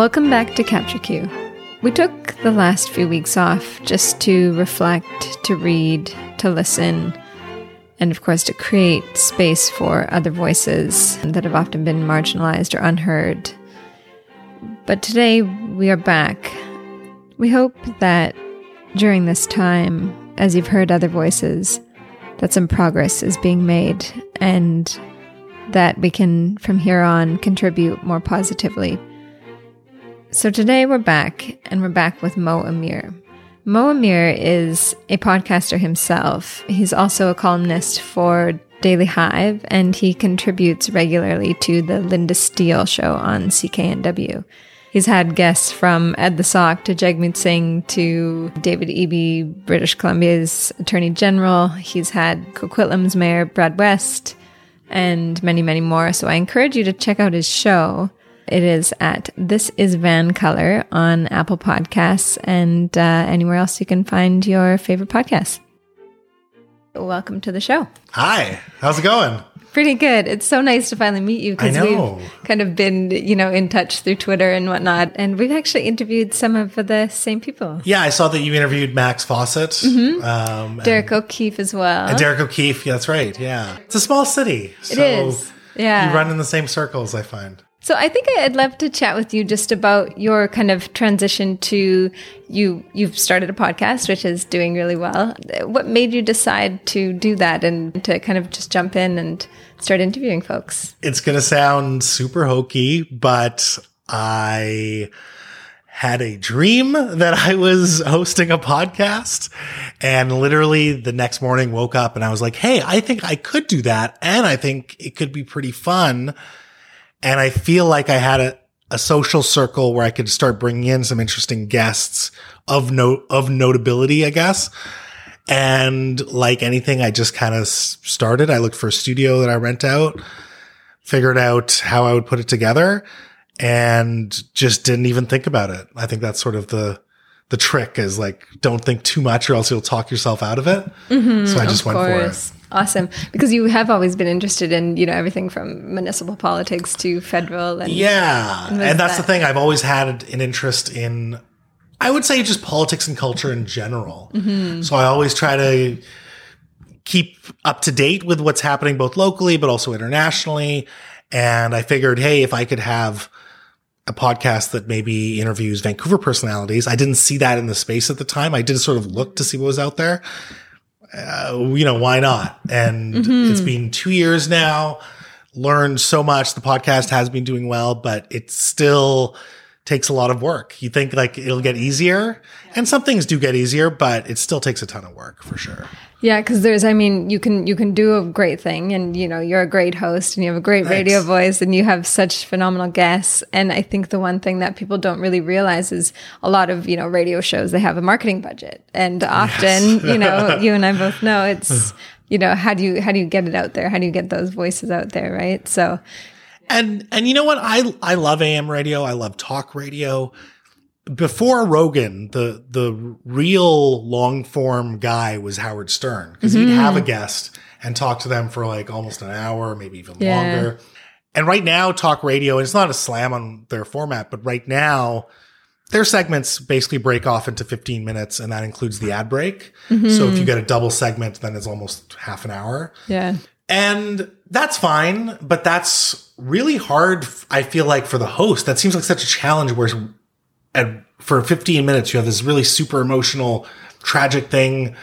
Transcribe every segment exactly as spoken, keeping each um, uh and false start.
Welcome back to Capture Q. We took the last few weeks off just to reflect, to read, to listen, and of course to create space for other voices that have often been marginalized or unheard. But today we are back. We hope that during this time, as you've heard other voices, that some progress is being made and that we can, from here on, contribute more positively. So today we're back, and we're back with Mo Amir. Mo Amir is a podcaster himself. He's also a columnist for Daily Hive, and he contributes regularly to the Linda Steele show on C K N W. He's had guests from Ed the Sock to Jagmeet Singh to David Eby, British Columbia's Attorney General. He's had Coquitlam's Mayor Brad West and many, many more. So I encourage you to check out his show. It is at This Is VANCOLOUR on Apple Podcasts and uh, anywhere else you can find your favorite podcasts. Welcome to the show. Hi, how's it going? Pretty good. It's so nice to finally meet you because we've kind of been, you know, in touch through Twitter and whatnot. And we've actually interviewed some of the same people. Yeah, I saw that you interviewed Max Fawcett. Mm-hmm. Um, Derek O'Keefe as well. And Derek O'Keefe, yeah, that's right, yeah. It's a small city. So it is, yeah. You run in the same circles, I find. So I think I'd love to chat with you just about your kind of transition to you. You've started a podcast, which is doing really well. What made you decide to do that and to kind of just jump in and start interviewing folks? It's going to sound super hokey, but I had a dream that I was hosting a podcast, and literally the next morning woke up and I was like, hey, I think I could do that. And I think it could be pretty fun. And I feel like I had a, a social circle where I could start bringing in some interesting guests of no, of notability, I guess. And like anything, I just kind of started. I looked for a studio that I rent out, figured out how I would put it together, and just didn't even think about it. I think that's sort of the, the trick is like, don't think too much or else you'll talk yourself out of it. Mm-hmm, so I just went for it. Awesome. Because you have always been interested in, you know, everything from municipal politics to federal. And yeah. And, and that's that. The thing. I've always had an interest in, I would say, just politics and culture in general. Mm-hmm. So I always try to keep up to date with what's happening both locally, but also internationally. And I figured, hey, if I could have a podcast that maybe interviews Vancouver personalities, I didn't see that in the space at the time. I did sort of look to see what was out there. Uh, you know, why not? And mm-hmm. It's been two years now, learned so much. The podcast has been doing well, but it still takes a lot of work. You think like it'll get easier, and some things do get easier, but it still takes a ton of work for sure. Yeah. Cause there's, I mean, you can, you can do a great thing, and you know, you're a great host and you have a great Thanks. radio voice and you have such phenomenal guests. And I think the one thing that people don't really realize is a lot of, you know, radio shows, they have a marketing budget, and often, yes. you know, you and I both know it's, you know, how do you, how do you get it out there? How do you get those voices out there? Right. So. And, and you know what? I, I love A M radio. I love talk radio. Before Rogan, the, the real long form guy was Howard Stern, because mm-hmm. he'd have a guest and talk to them for like almost an hour, maybe even yeah. longer. And right now, talk radio, and it's not a slam on their format, but right now their segments basically break off into fifteen minutes, and that includes the ad break. Mm-hmm. So if you get a double segment, then it's almost half an hour. Yeah. And that's fine, but that's really hard, I feel like, for the host. That seems like such a challenge where and for fifteen minutes, you have this really super emotional, tragic thing,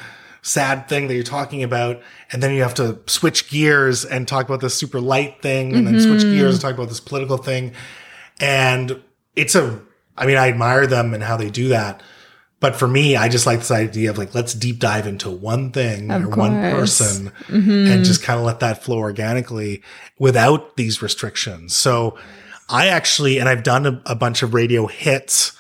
sad thing that you're talking about. And then you have to switch gears and talk about this super light thing, and mm-hmm. then switch gears and talk about this political thing. And it's a, I mean, I admire them and how they do that. But for me, I just like this idea of like, let's deep dive into one thing of or course. one person mm-hmm. and just kind of let that flow organically without these restrictions. So I actually, and I've done a, a bunch of radio hits,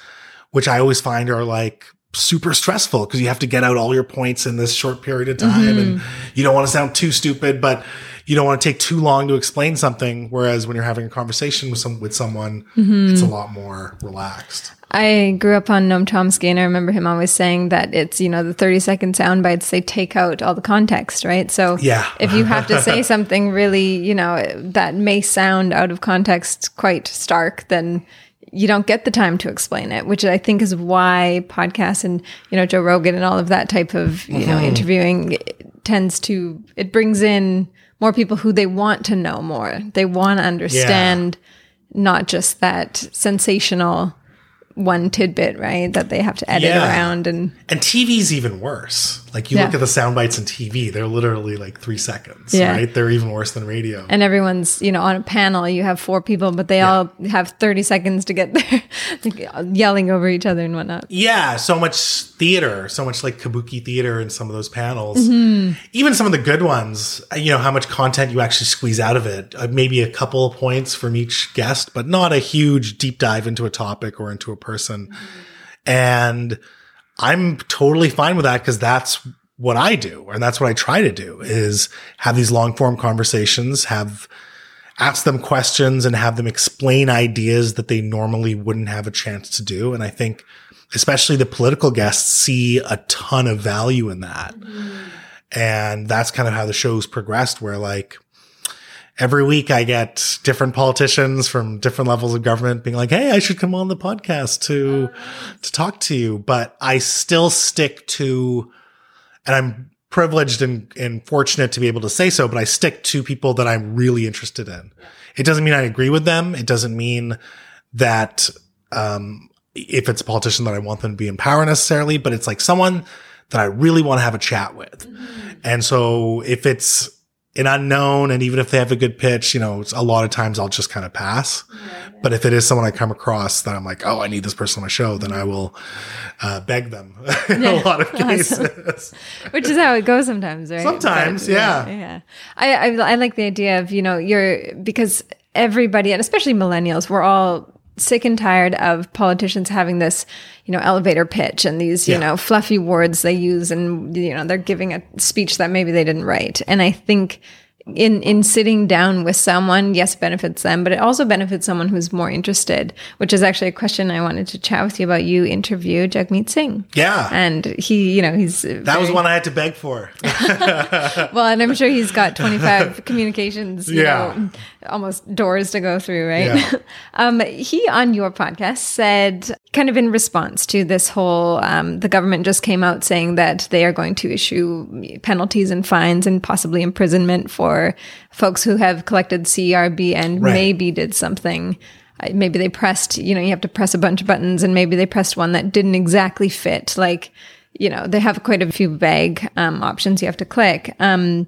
which I always find are like super stressful because you have to get out all your points in this short period of time mm-hmm. and you don't want to sound too stupid, but you don't want to take too long to explain something. Whereas when you're having a conversation with some, with someone, mm-hmm. it's a lot more relaxed. I grew up on Noam Chomsky, and I remember him always saying that it's, you know, the thirty second sound bites, they take out all the context, right? So yeah. if you have to say something really, you know, that may sound out of context quite stark, then you don't get the time to explain it, which I think is why podcasts and, you know, Joe Rogan and all of that type of, you mm-hmm. know, interviewing tends to, it brings in more people who they want to know more. They want to understand, yeah. not just that sensational one tidbit, right? That they have to edit yeah. around. And and T V's even worse. Like you yeah. look at the sound bites in T V, they're literally like three seconds, yeah. right? They're even worse than radio. And everyone's, you know, on a panel, you have four people, but they yeah. all have thirty seconds to get there, like, yelling over each other and whatnot. Yeah. So much theater, so much like kabuki theater in some of those panels, mm-hmm. even some of the good ones, you know, how much content you actually squeeze out of it. Uh, maybe a couple of points from each guest, but not a huge deep dive into a topic or into a person. And I'm totally fine with that because that's what I do. And that's what I try to do is have these long form conversations, have ask them questions and have them explain ideas that they normally wouldn't have a chance to do. And I think especially the political guests see a ton of value in that. Mm-hmm. And that's kind of how the show's progressed, where like every week I get different politicians from different levels of government being like, hey, I should come on the podcast to, to talk to you. But I still stick to, and I'm privileged and, and fortunate to be able to say so, but I stick to people that I'm really interested in. It doesn't mean I agree with them. It doesn't mean that, um, if it's a politician that I want them to be in power necessarily, but it's like someone that I really want to have a chat with. Mm-hmm. And so if it's, an unknown, and even if they have a good pitch, you know, it's a lot of times I'll just kind of pass. Yeah, yeah. But if it is someone I come across that I'm like, oh, I need this person on my show, then I will uh, beg them in yeah. a lot of cases. Awesome. Which is how it goes sometimes, right? Sometimes, but, yeah. yeah. yeah. I, I I like the idea of, you know, you're, because everybody, and especially millennials, we're all sick and tired of politicians having this, you know, elevator pitch and these, you yeah. know, fluffy words they use, and, you know, they're giving a speech that maybe they didn't write. And I think in, in sitting down with someone, yes, benefits them, but it also benefits someone who's more interested, which is actually a question I wanted to chat with you about. You interviewed Jagmeet Singh. Yeah. And he, you know, he's... That very... was one I had to beg for. Well, and I'm sure he's got twenty-five communications, you yeah. know, almost doors to go through, right? Yeah. um, he, on your podcast, said, kind of in response to this whole, um, the government just came out saying that they are going to issue penalties and fines and possibly imprisonment for folks who have collected C E R B and right. maybe did something. Maybe they pressed, you know, you have to press a bunch of buttons, and maybe they pressed one that didn't exactly fit. Like, you know, they have quite a few vague um, options you have to click. Um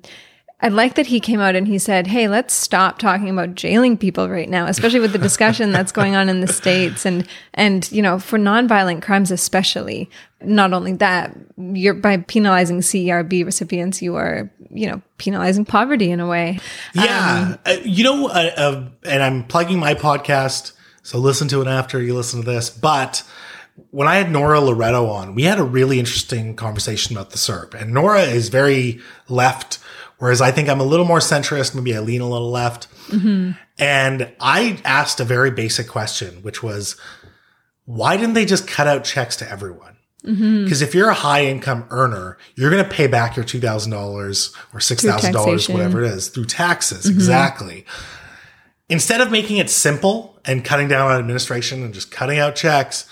I like that he came out and he said, hey, let's stop talking about jailing people right now, especially with the discussion that's going on in the States and, and, you know, for nonviolent crimes, especially. Not only that, you're by penalizing C E R B recipients, you are, you know, penalizing poverty in a way. Yeah. Um, uh, you know, uh, uh, and I'm plugging my podcast, so listen to it after you listen to this, but when I had Nora Loreto on, we had a really interesting conversation about the C E R B, and Nora is very left. Whereas I think I'm a little more centrist, maybe I lean a little left. Mm-hmm. And I asked a very basic question, which was, why didn't they just cut out checks to everyone? Because mm-hmm. if you're a high income earner, you're going to pay back your two thousand dollars or six thousand dollars, whatever it is, through taxes. Mm-hmm. Exactly. Instead of making it simple and cutting down on administration and just cutting out checks,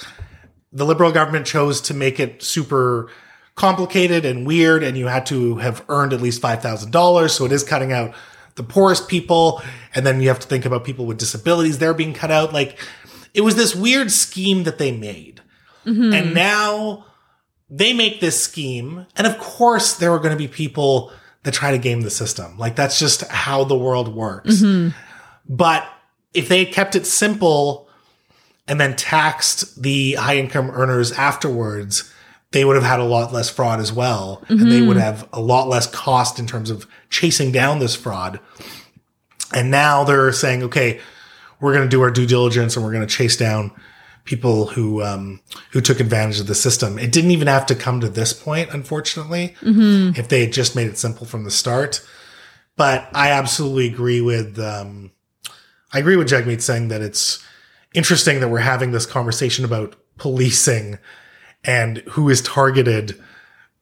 the Liberal government chose to make it super complicated and weird, and you had to have earned at least five thousand dollars. So it is cutting out the poorest people. And then you have to think about people with disabilities. They're being cut out. Like, it was this weird scheme that they made. Mm-hmm. And now they make this scheme. And of course, there are going to be people that try to game the system. Like, that's just how the world works. Mm-hmm. But if they had kept it simple and then taxed the high income earners afterwards, they would have had a lot less fraud as well. Mm-hmm. And they would have a lot less cost in terms of chasing down this fraud. And now they're saying, okay, we're going to do our due diligence and we're going to chase down people who, um, who took advantage of the system. It didn't even have to come to this point, unfortunately, mm-hmm. if they had just made it simple from the start. But I absolutely agree with, um, I agree with Jagmeet saying that it's interesting that we're having this conversation about policing and who is targeted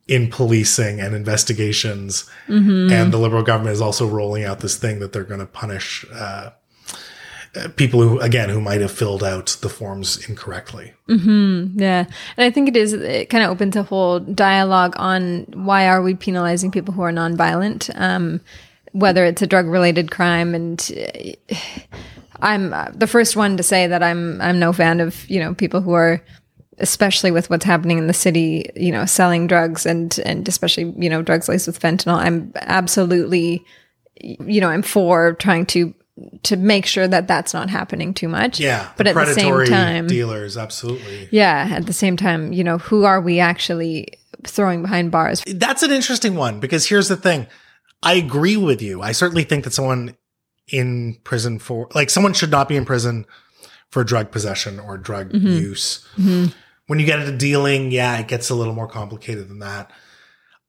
in policing and investigations. Mm-hmm. And the Liberal government is also rolling out this thing that they're going to punish uh, people who, again, who might have filled out the forms incorrectly. Mm-hmm. Yeah. And I think it is it kind of open to whole dialogue on why are we penalizing people who are nonviolent, um, whether it's a drug-related crime. And I'm the first one to say that I'm I'm no fan of, you know, people who are, especially with what's happening in the city, you know, selling drugs and, and especially, you know, drugs laced with fentanyl. I'm absolutely, you know, I'm for trying to to make sure that that's not happening too much. Yeah. But the at the same time, dealers, absolutely. Yeah. At the same time, you know, who are we actually throwing behind bars? That's an interesting one, because here's the thing. I agree with you. I certainly think that someone in prison for, like, someone should not be in prison for drug possession or drug mm-hmm. use. Mm-hmm. When you get into dealing, yeah, it gets a little more complicated than that.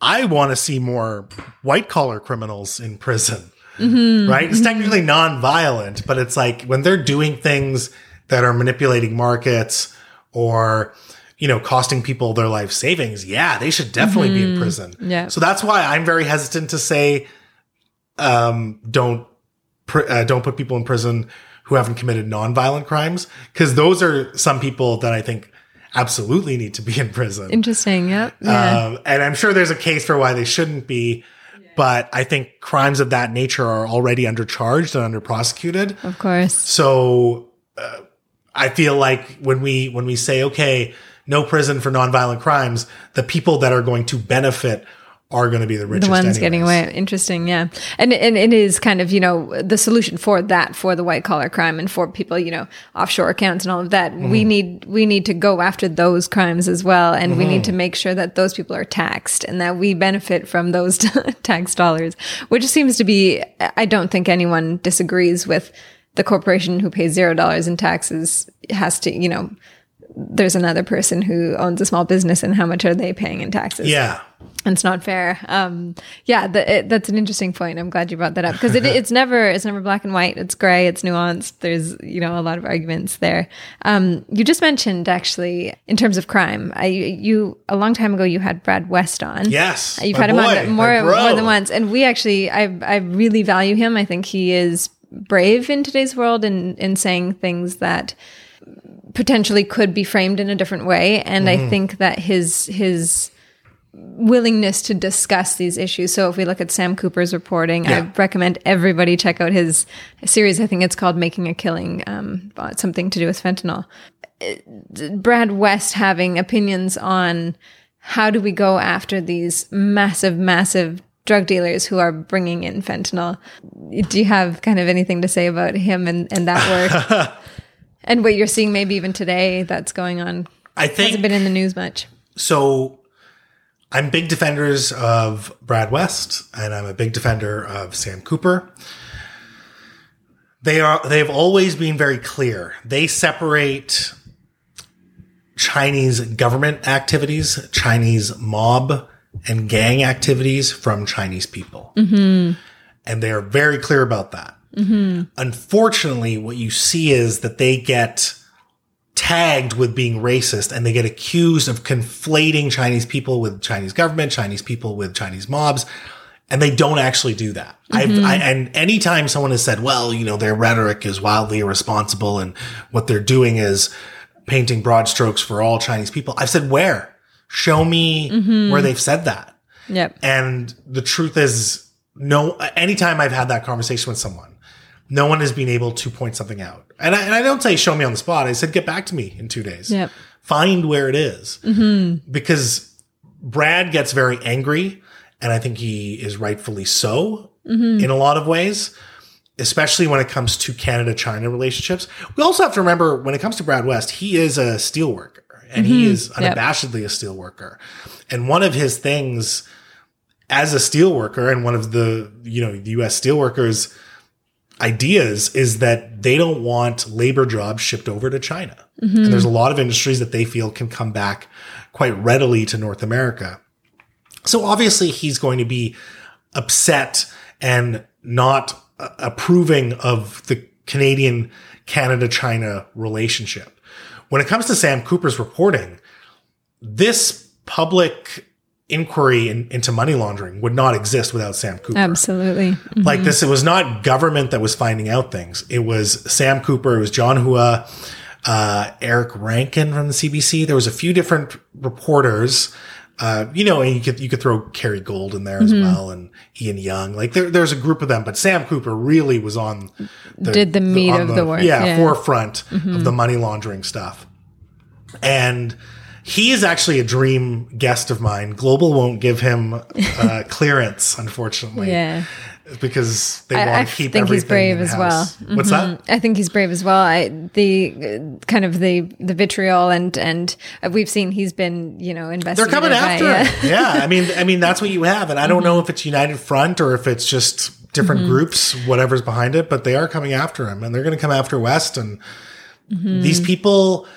I want to see more white collar criminals in prison. Mm-hmm. Right? It's technically non-violent, but it's like when they're doing things that are manipulating markets or, you know, costing people their life savings, yeah, they should definitely mm-hmm. be in prison. Yeah. So that's why I'm very hesitant to say um, don't pr- uh, don't put people in prison who haven't committed non-violent crimes, because those are some people that I think absolutely need to be in prison. Interesting, yep. Yeah. Um, and I'm sure there's a case for why they shouldn't be. But I think crimes of that nature are already undercharged and underprosecuted. Of course. So uh, I feel like when we when we say, okay, no prison for nonviolent crimes, the people that are going to benefit are going to be the richest. The ones anyways. Getting away. Interesting, yeah. And and it is kind of, you know, the solution for that, for the white collar crime and for people, you know, offshore accounts and all of that. Mm-hmm. We need we need to go after those crimes as well, and mm-hmm. we need to make sure that those people are taxed and that we benefit from those tax dollars, which seems to be, I don't think anyone disagrees with the corporation who pays zero dollars in taxes has to, you know, there's another person who owns a small business and how much are they paying in taxes? Yeah. And it's not fair. Um, yeah, the, it, that's an interesting point. I'm glad you brought that up, because it, it's never, it's never black and white. It's gray. It's nuanced. There's, you know, a lot of arguments there. Um, you just mentioned actually in terms of crime, I, you, a long time ago, you had Brad West on. Yes. You've had boy, him on more, more than once. And we actually, I, I really value him. I think he is brave in today's world and in, in saying things that potentially could be framed in a different way. And mm. I think that his his willingness to discuss these issues. So if we look at Sam Cooper's reporting, yeah. I recommend everybody check out his series. I think it's called Making a Killing, um, something to do with fentanyl. Brad West having opinions on how do we go after these massive, massive drug dealers who are bringing in fentanyl. Do you have kind of anything to say about him and, and that work? And what you're seeing maybe even today that's going on? I think hasn't been in the news much. So I'm big defenders of Brad West, and I'm a big defender of Sam Cooper. They are they've always been very clear. They separate Chinese government activities, Chinese mob and gang activities from Chinese people. Mm-hmm. And they are very clear about that. Mm-hmm. Unfortunately, what you see is that they get tagged with being racist, and they get accused of conflating Chinese people with Chinese government, Chinese people with Chinese mobs, and they don't actually do that. Mm-hmm. I've, I, and anytime someone has said, well, you know, their rhetoric is wildly irresponsible and what they're doing is painting broad strokes for all Chinese people, I've said, where? Show me mm-hmm. where they've said that. Yep. And the truth is, no, anytime I've had that conversation with someone, no one has been able to point something out. And I, and I don't say show me on the spot. I said, get back to me in two days. Yep. Find where it is. Mm-hmm. Because Brad gets very angry, and I think he is rightfully so mm-hmm. in a lot of ways, especially when it comes to Canada-China relationships. We also have to remember, when it comes to Brad West, he is a steelworker, and mm-hmm. he is unabashedly yep. a steelworker. And one of his things as a steelworker, and one of the, you know, the U S steelworkers ideas, is that they don't want labor jobs shipped over to China. Mm-hmm. And there's a lot of industries that they feel can come back quite readily to North America. So obviously he's going to be upset and not uh, approving of the Canadian Canada-China relationship. When it comes to Sam Cooper's reporting, this public inquiry in, into money laundering would not exist without Sam Cooper. Absolutely. Mm-hmm. Like this, it was not government that was finding out things. It was Sam Cooper. It was John Hua, uh, Eric Rankin from the C B C. There was a few different reporters, uh, you know, and you could, you could throw Kerry Gold in there mm-hmm. as well. And Ian Young, like there, there's a group of them, but Sam Cooper really was on the, Did the meat the, of the, the work. Yeah. yeah. Forefront mm-hmm. of the money laundering stuff. And he is actually a dream guest of mine. Global won't give him uh, clearance, unfortunately. Yeah, because they want I, I to keep everything in-house. I think he's brave as well. Mm-hmm. What's that? I think he's brave as well. I, the kind of the, the vitriol and and we've seen he's been you know investigated. They're coming after him. Yeah. yeah, I mean, I mean that's what you have, and I don't mm-hmm. know if it's United Front or if it's just different mm-hmm. groups, whatever's behind it, but they are coming after him, and they're going to come after West and mm-hmm. these people.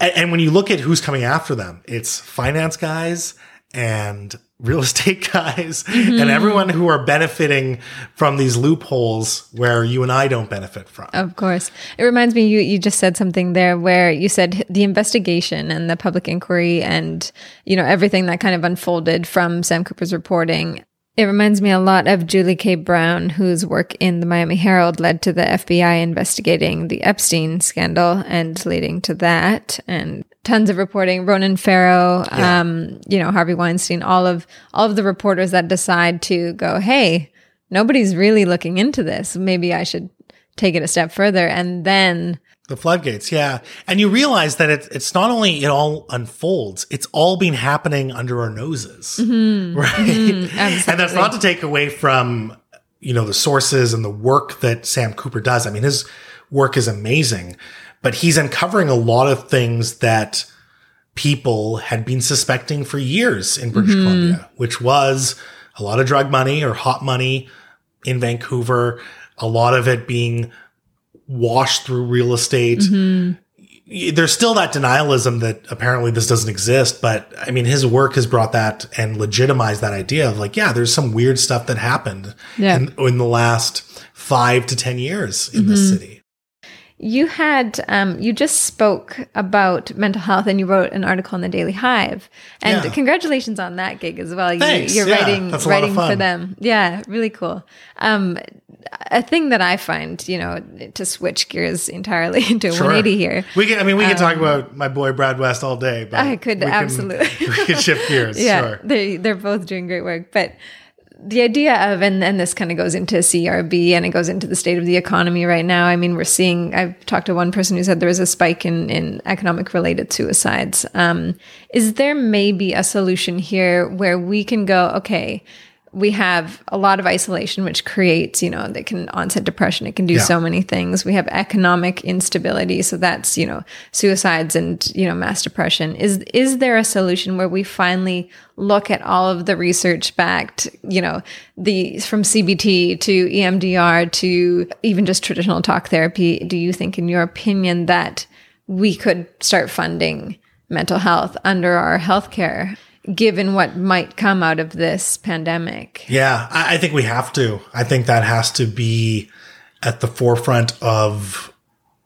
And when you look at who's coming after them, it's finance guys and real estate guys mm-hmm. and everyone who are benefiting from these loopholes where you and I don't benefit from. Of course. It reminds me, you, you just said something there where you said the investigation and the public inquiry and, you know, everything that kind of unfolded from Sam Cooper's reporting. It reminds me a lot of Julie K. Brown, whose work in the Miami Herald led to the F B I investigating the Epstein scandal and leading to that, and tons of reporting. Ronan Farrow, yeah. um, you know, Harvey Weinstein, all of all of the reporters that decide to go, hey, nobody's really looking into this. Maybe I should take it a step further, and then the floodgates, yeah. And you realize that it, it's not only it all unfolds, it's all been happening under our noses, mm-hmm. right? Mm-hmm. And that's not to take away from, you know, the sources and the work that Sam Cooper does. I mean, his work is amazing, but he's uncovering a lot of things that people had been suspecting for years in British mm-hmm. Columbia, which was a lot of drug money or hot money in Vancouver, a lot of it being washed through real estate. Mm-hmm. There's still that denialism that apparently this doesn't exist, but I mean, his work has brought that and legitimized that idea of like, yeah, there's some weird stuff that happened yeah. in, in the last five to ten years in mm-hmm. this city. You had, um, you just spoke about mental health and you wrote an article in the Daily Hive, and yeah. congratulations on that gig as well. Thanks. You, you're yeah, writing, writing for them. Yeah. Really cool. Um, a thing that I find, you know, to switch gears entirely into sure. one eighty here. We can, I mean, we can um, talk about my boy, Brad West all day, but I could we absolutely, can, we could shift gears. yeah. Sure. They, they're both doing great work, but the idea of, and, and this kind of goes into C R B and it goes into the state of the economy right now. I mean, we're seeing, I've talked to one person who said there was a spike in, in economic related suicides. Um, is there maybe a solution here where we can go, okay, we have a lot of isolation, which creates, you know, they can onset depression. It can do yeah. so many things. We have economic instability. So that's, you know, suicides and, you know, mass depression. Is, is there a solution where we finally look at all of the research backed, you know, the, from C B T to E M D R to even just traditional talk therapy? Do you think, in your opinion, that we could start funding mental health under our healthcare, given what might come out of this pandemic? Yeah, I, I think we have to. I think that has to be at the forefront of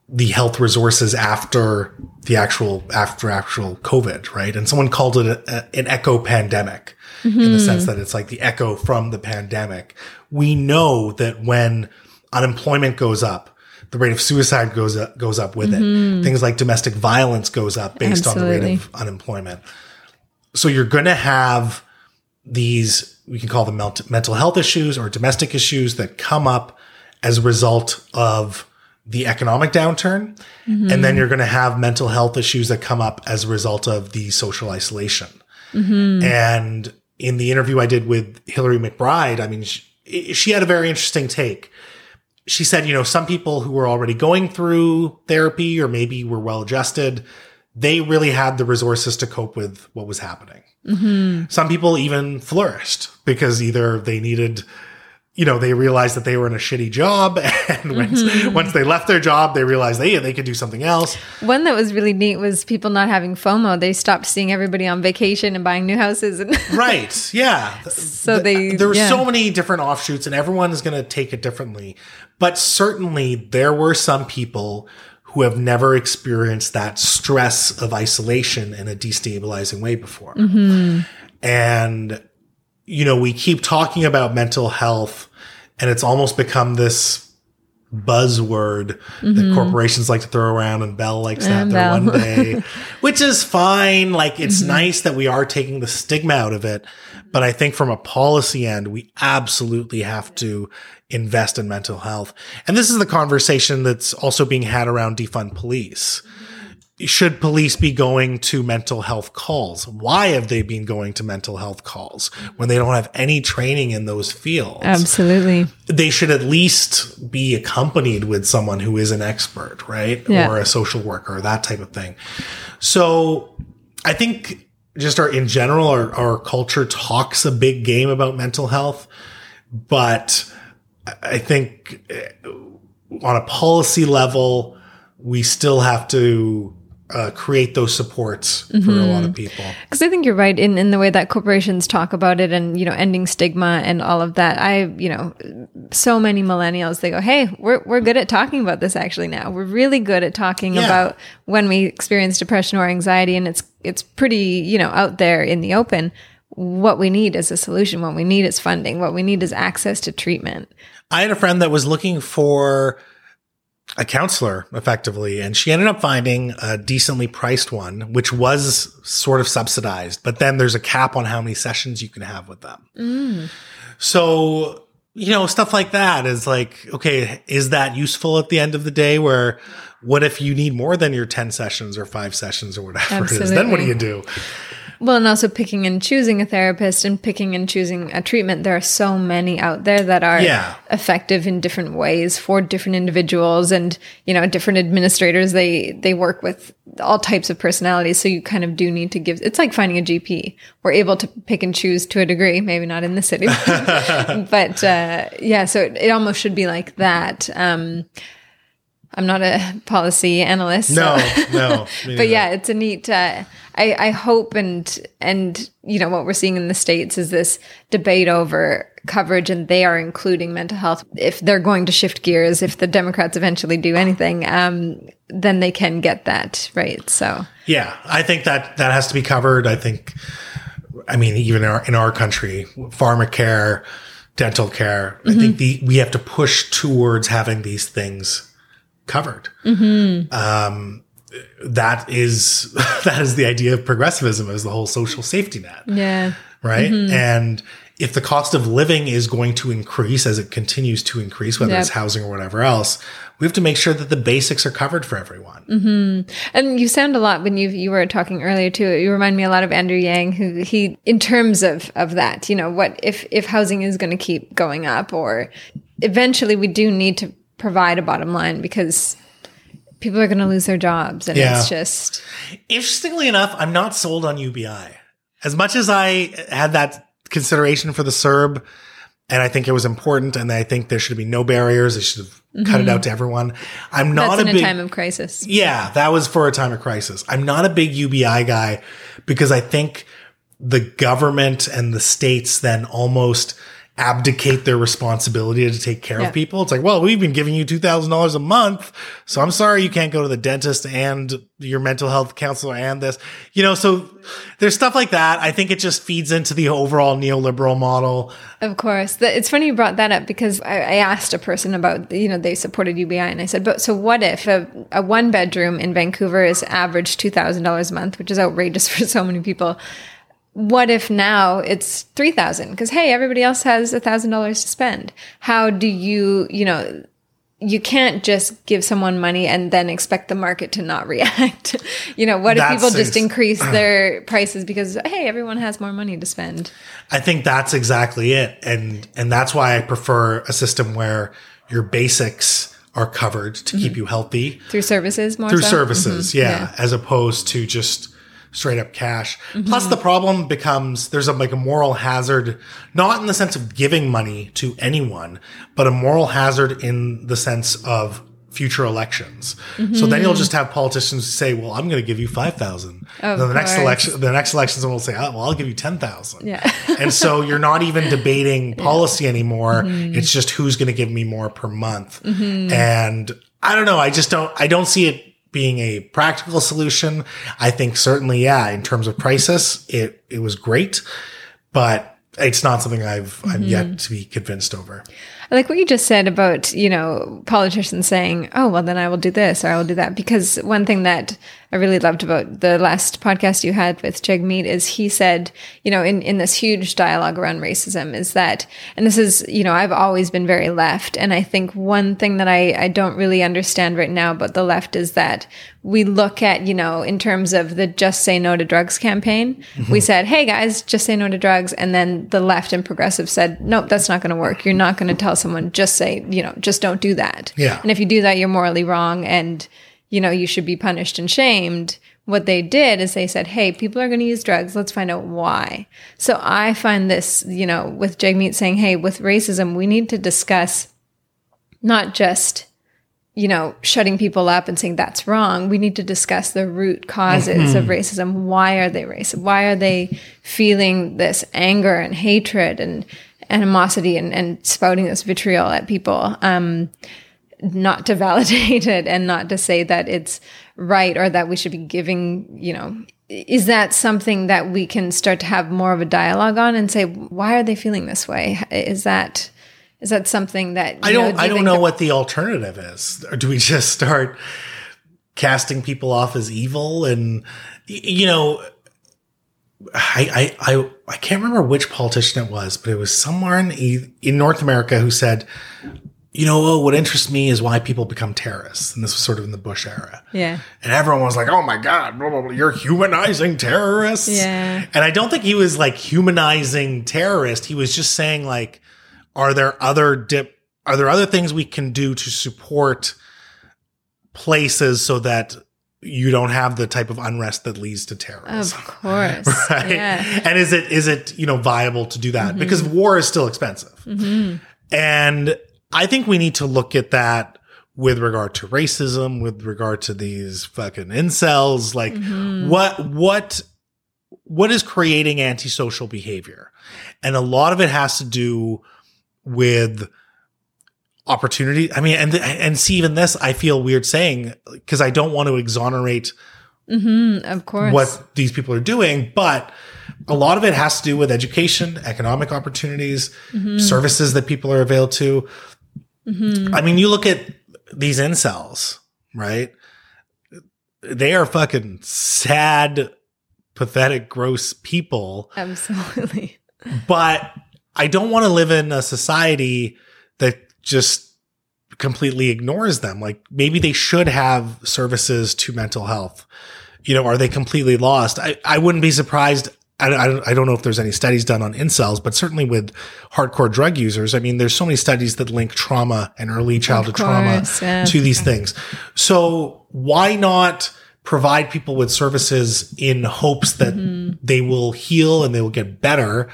the health resources after the actual, after actual COVID, right? And someone called it a, a, an echo pandemic mm-hmm. in the sense that it's like the echo from the pandemic. We know that when unemployment goes up, the rate of suicide goes up, goes up with mm-hmm. it. Things like domestic violence goes up based Absolutely. on the rate of unemployment. So you're going to have these, we can call them mental health issues or domestic issues that come up as a result of the economic downturn. Mm-hmm. And then you're going to have mental health issues that come up as a result of the social isolation. Mm-hmm. And in the interview I did with Hillary McBride, I mean, she, she had a very interesting take. She said, you know, some people who were already going through therapy or maybe were well-adjusted, they really had the resources to cope with what was happening. Mm-hmm. Some people even flourished because either they needed, you know, they realized that they were in a shitty job, and once, mm-hmm. once they left their job, they realized they, they could do something else. One that was really neat was people not having FOMO. They stopped seeing everybody on vacation and buying new houses. And right, yeah. So the, they There were yeah. so many different offshoots, and everyone is going to take it differently. But certainly there were some people who have never experienced that stress of isolation in a destabilizing way before. Mm-hmm. And, you know, we keep talking about mental health, and it's almost become this buzzword mm-hmm. that corporations like to throw around, and Bell likes that there one day, which is fine. Like, it's mm-hmm. nice that we are taking the stigma out of it. But I think from a policy end, we absolutely have to invest in mental health. And this is the conversation that's also being had around defund police. Should police be going to mental health calls? Why have they been going to mental health calls when they don't have any training in those fields? Absolutely. They should at least be accompanied with someone who is an expert, right? Yeah. Or a social worker, that type of thing. So I think just our, in general, our, our culture talks a big game about mental health, but I think on a policy level, we still have to Uh, create those supports for mm-hmm. a lot of people. Because I think you're right in, in the way that corporations talk about it, and, you know, ending stigma and all of that. I, you know, so many millennials, they go, hey, we're we're good at talking about this actually now. We're really good at talking yeah. about when we experience depression or anxiety, and it's it's pretty, you know, out there in the open. What we need is a solution. What we need is funding. What we need is access to treatment. I had a friend that was looking for a counselor, effectively, and she ended up finding a decently priced one, which was sort of subsidized, but then there's a cap on how many sessions you can have with them. Mm. So, you know, stuff like that is like, okay, is that useful at the end of the day? Where what if you need more than your ten sessions or five sessions or whatever Absolutely. It is? Then what do you do? Well, and also picking and choosing a therapist and picking and choosing a treatment. There are so many out there that are yeah. effective in different ways for different individuals, and, you know, different administrators. They they work with all types of personalities. So you kind of do need to give. It's like finding a G P. We're able to pick and choose to a degree, maybe not in the city. But uh, yeah, so it, it almost should be like that. Um I'm not a policy analyst. No, so. no. But yeah, it's a neat, uh, I, I hope and, and, you know, what we're seeing in the States is this debate over coverage, and they are including mental health. If they're going to shift gears, if the Democrats eventually do anything, um, then they can get that, right? So. Yeah, I think that that has to be covered. I think, I mean, even in our, in our country, pharmacare, dental care, mm-hmm. I think the, we have to push towards having these things covered. Mm-hmm. Um, that is that is the idea of progressivism, as the whole social safety net. Yeah. Right? Mm-hmm. And if the cost of living is going to increase as it continues to increase, whether yep. it's housing or whatever else, we have to make sure that the basics are covered for everyone. Mm-hmm. And you sound a lot when you you were talking earlier too. You remind me a lot of Andrew Yang, who he in terms of of that, you know, what if if housing is going to keep going up, or eventually we do need to provide a bottom line, because people are going to lose their jobs. And yeah. it's just... Interestingly enough, I'm not sold on U B I. As much as I had that consideration for the C E R B, and I think it was important, and I think there should be no barriers. They should have mm-hmm. cut it out to everyone. I'm not That's a in big, a time of crisis. Yeah, that was for a time of crisis. I'm not a big U B I guy, because I think the government and the states then almost abdicate their responsibility to take care yeah. of people. It's like, well, we've been giving you two thousand dollars a month, so I'm sorry you can't go to the dentist and your mental health counselor and this. You know, so there's stuff like that. I think it just feeds into the overall neoliberal model. Of course. It's funny you brought that up, because I asked a person about, you know, they supported U B I, and I said, but so what if a, a one bedroom in Vancouver is average two thousand dollars a month, which is outrageous for so many people. What if now it's three thousand dollars? Because, hey, everybody else has one thousand dollars to spend. How do you, you know, you can't just give someone money and then expect the market to not react. You know, what that's if people just ex- increase their prices because, hey, everyone has more money to spend? I think that's exactly it. And, and that's why I prefer a system where your basics are covered to mm-hmm. keep you healthy. Through services more Through so? services, mm-hmm. yeah, yeah. As opposed to just straight up cash. Mm-hmm. Plus the problem becomes there's a, like a moral hazard, not in the sense of giving money to anyone, but a moral hazard in the sense of future elections. Mm-hmm. So then you'll just have politicians say, well, I'm going to give you five thousand. Then the next election, the next election will say, oh, well, I'll give you ten thousand. Yeah. And so you're not even debating policy yeah. anymore. Mm-hmm. It's just who's going to give me more per month. Mm-hmm. And I don't know. I just don't, I don't see it being a practical solution, I think certainly, yeah, in terms of crisis, it, it was great, but it's not something I've, I'm mm-hmm. yet to be convinced over. I like what you just said about, you know, politicians saying, oh, well, then I will do this or I will do that. Because one thing that I really loved about the last podcast you had with Jagmeet is he said, you know, in, in this huge dialogue around racism is that, and this is, you know, I've always been very left. And I think one thing that I, I don't really understand right now about the left is that we look at, you know, in terms of the Just Say No to Drugs campaign, mm-hmm. we said, hey guys, just say no to drugs. And then the left and progressive said, nope, that's not going to work. You're not going to tell someone just say, you know, just don't do that. Yeah. And if you do that, you're morally wrong and, you know, you should be punished and shamed. What they did is they said, hey, people are going to use drugs. Let's find out why. So I find this, you know, with Jagmeet saying, hey, with racism, we need to discuss not just, you know, shutting people up and saying that's wrong. We need to discuss the root causes mm-hmm. of racism. Why are they racist? Why are they feeling this anger and hatred and animosity and, and spouting this vitriol at people, um, not to validate it and not to say that it's right or that we should be giving, you know, is that something that we can start to have more of a dialogue on and say, why are they feeling this way? Is that, is that something that, you I don't, know, do I don't know that- what the alternative is? Or do we just start casting people off as evil? And, you know, I, I, I, I can't remember which politician it was, but it was somewhere in, in North America who said, you know, oh, what interests me is why people become terrorists. And this was sort of in the Bush era. Yeah. And everyone was like, oh my God, blah, blah, blah, you're humanizing terrorists. Yeah. And I don't think he was like humanizing terrorists. He was just saying like, are there other dip, are there other things we can do to support places so that you don't have the type of unrest that leads to terrorism. Of course. Right? Yeah. And is it, is it, you know, viable to do that? Mm-hmm. Because war is still expensive. Mm-hmm. And I think we need to look at that with regard to racism, with regard to these fucking incels. Like mm-hmm. what, what, what is creating antisocial behavior? And a lot of it has to do with opportunity. I mean, and and see, even this, I feel weird saying because I don't want to exonerate, mm-hmm, of course, what these people are doing. But a lot of it has to do with education, economic opportunities, mm-hmm. services that people are available to. Mm-hmm. I mean, you look at these incels, right? They are fucking sad, pathetic, gross people. Absolutely. But I don't want to live in a society that just completely ignores them. Like maybe they should have services to mental health. You know, are they completely lost? I, I wouldn't be surprised. I, I, I don't know if there's any studies done on incels, but certainly with hardcore drug users. I mean, there's so many studies that link trauma and early childhood trauma yeah. to these things. So why not provide people with services in hopes that mm-hmm. they will heal and they will get better,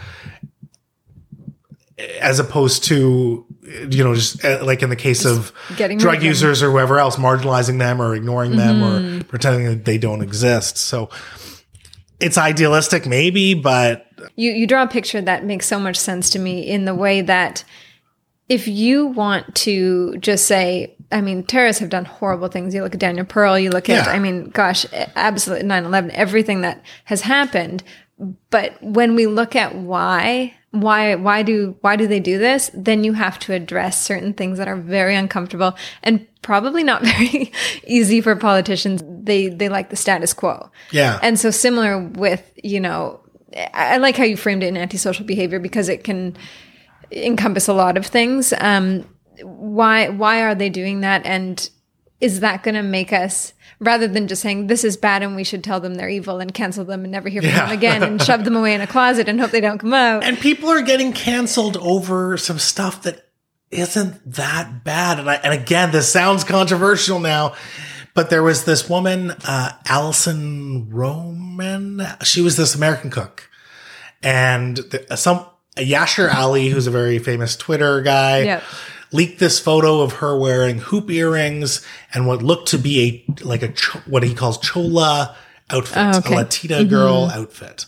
as opposed to, you know, just like in the case just of drug users or whoever else, marginalizing them or ignoring mm-hmm. them or pretending that they don't exist. So it's idealistic maybe, but... You, you draw a picture that makes so much sense to me in the way that if you want to just say, I mean, terrorists have done horrible things. You look at Daniel Pearl, you look yeah. at, I mean, gosh, absolutely nine eleven, everything that has happened. But when we look at why... Why, why do, why do they do this? Then you have to address certain things that are very uncomfortable and probably not very easy for politicians. They, they like the status quo. Yeah. And so similar with, you know, I like how you framed it in antisocial behavior because it can encompass a lot of things. Um, why, why are they doing that? And is that going to make us, rather than just saying this is bad and we should tell them they're evil and cancel them and never hear from yeah. them again and shove them away in a closet and hope they don't come out. And people are getting canceled over some stuff that isn't that bad. And I, and again, this sounds controversial now, but there was this woman, uh, Allison Roman. She was this American cook, and the, some Yasher Ali, who's a very famous Twitter guy. Yep. leaked this photo of her wearing hoop earrings and what looked to be a, like a, cho- what he calls chola outfit, oh, okay. a Latina girl mm-hmm. outfit.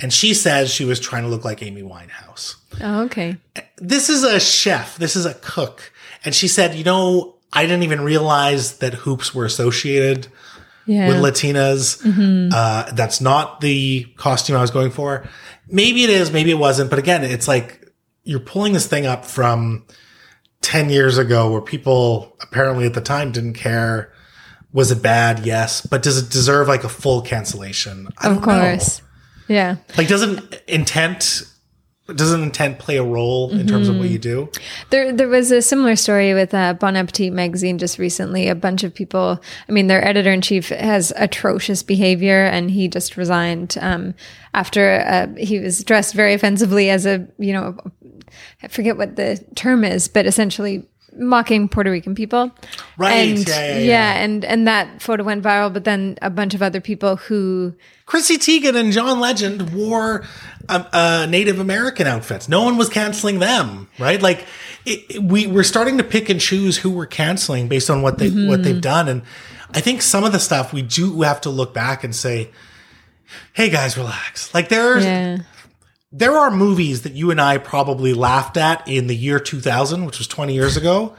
And she says she was trying to look like Amy Winehouse. Oh, okay. This is a chef. This is a cook. And she said, you know, I didn't even realize that hoops were associated yeah. with Latinas. Mm-hmm. Uh, that's not the costume I was going for. Maybe it is, maybe it wasn't. But again, it's like you're pulling this thing up from ten years ago where people apparently at the time didn't care. Was it bad? Yes. But does it deserve like a full cancellation? I don't know. Of course. Yeah. Like doesn't intent... Doesn't intent play a role in terms mm-hmm. of what you do? There there was a similar story with uh, Bon Appetit magazine just recently. A bunch of people, I mean, their editor-in-chief has atrocious behavior, and he just resigned um, after uh, he was dressed very offensively as a, you know, I forget what the term is, but essentially mocking Puerto Rican people. Right. And, yeah, yeah, yeah. yeah and, and that photo went viral, but then a bunch of other people who... Chrissy Teigen and John Legend wore um, uh, Native American outfits. No one was canceling them, right? Like it, it, we we're starting to pick and choose who we're canceling based on what they mm-hmm. what they've done. And I think some of the stuff we do have to look back and say, "Hey guys, relax." Like there's yeah. there are movies that you and I probably laughed at in the year two thousand, which was twenty years ago,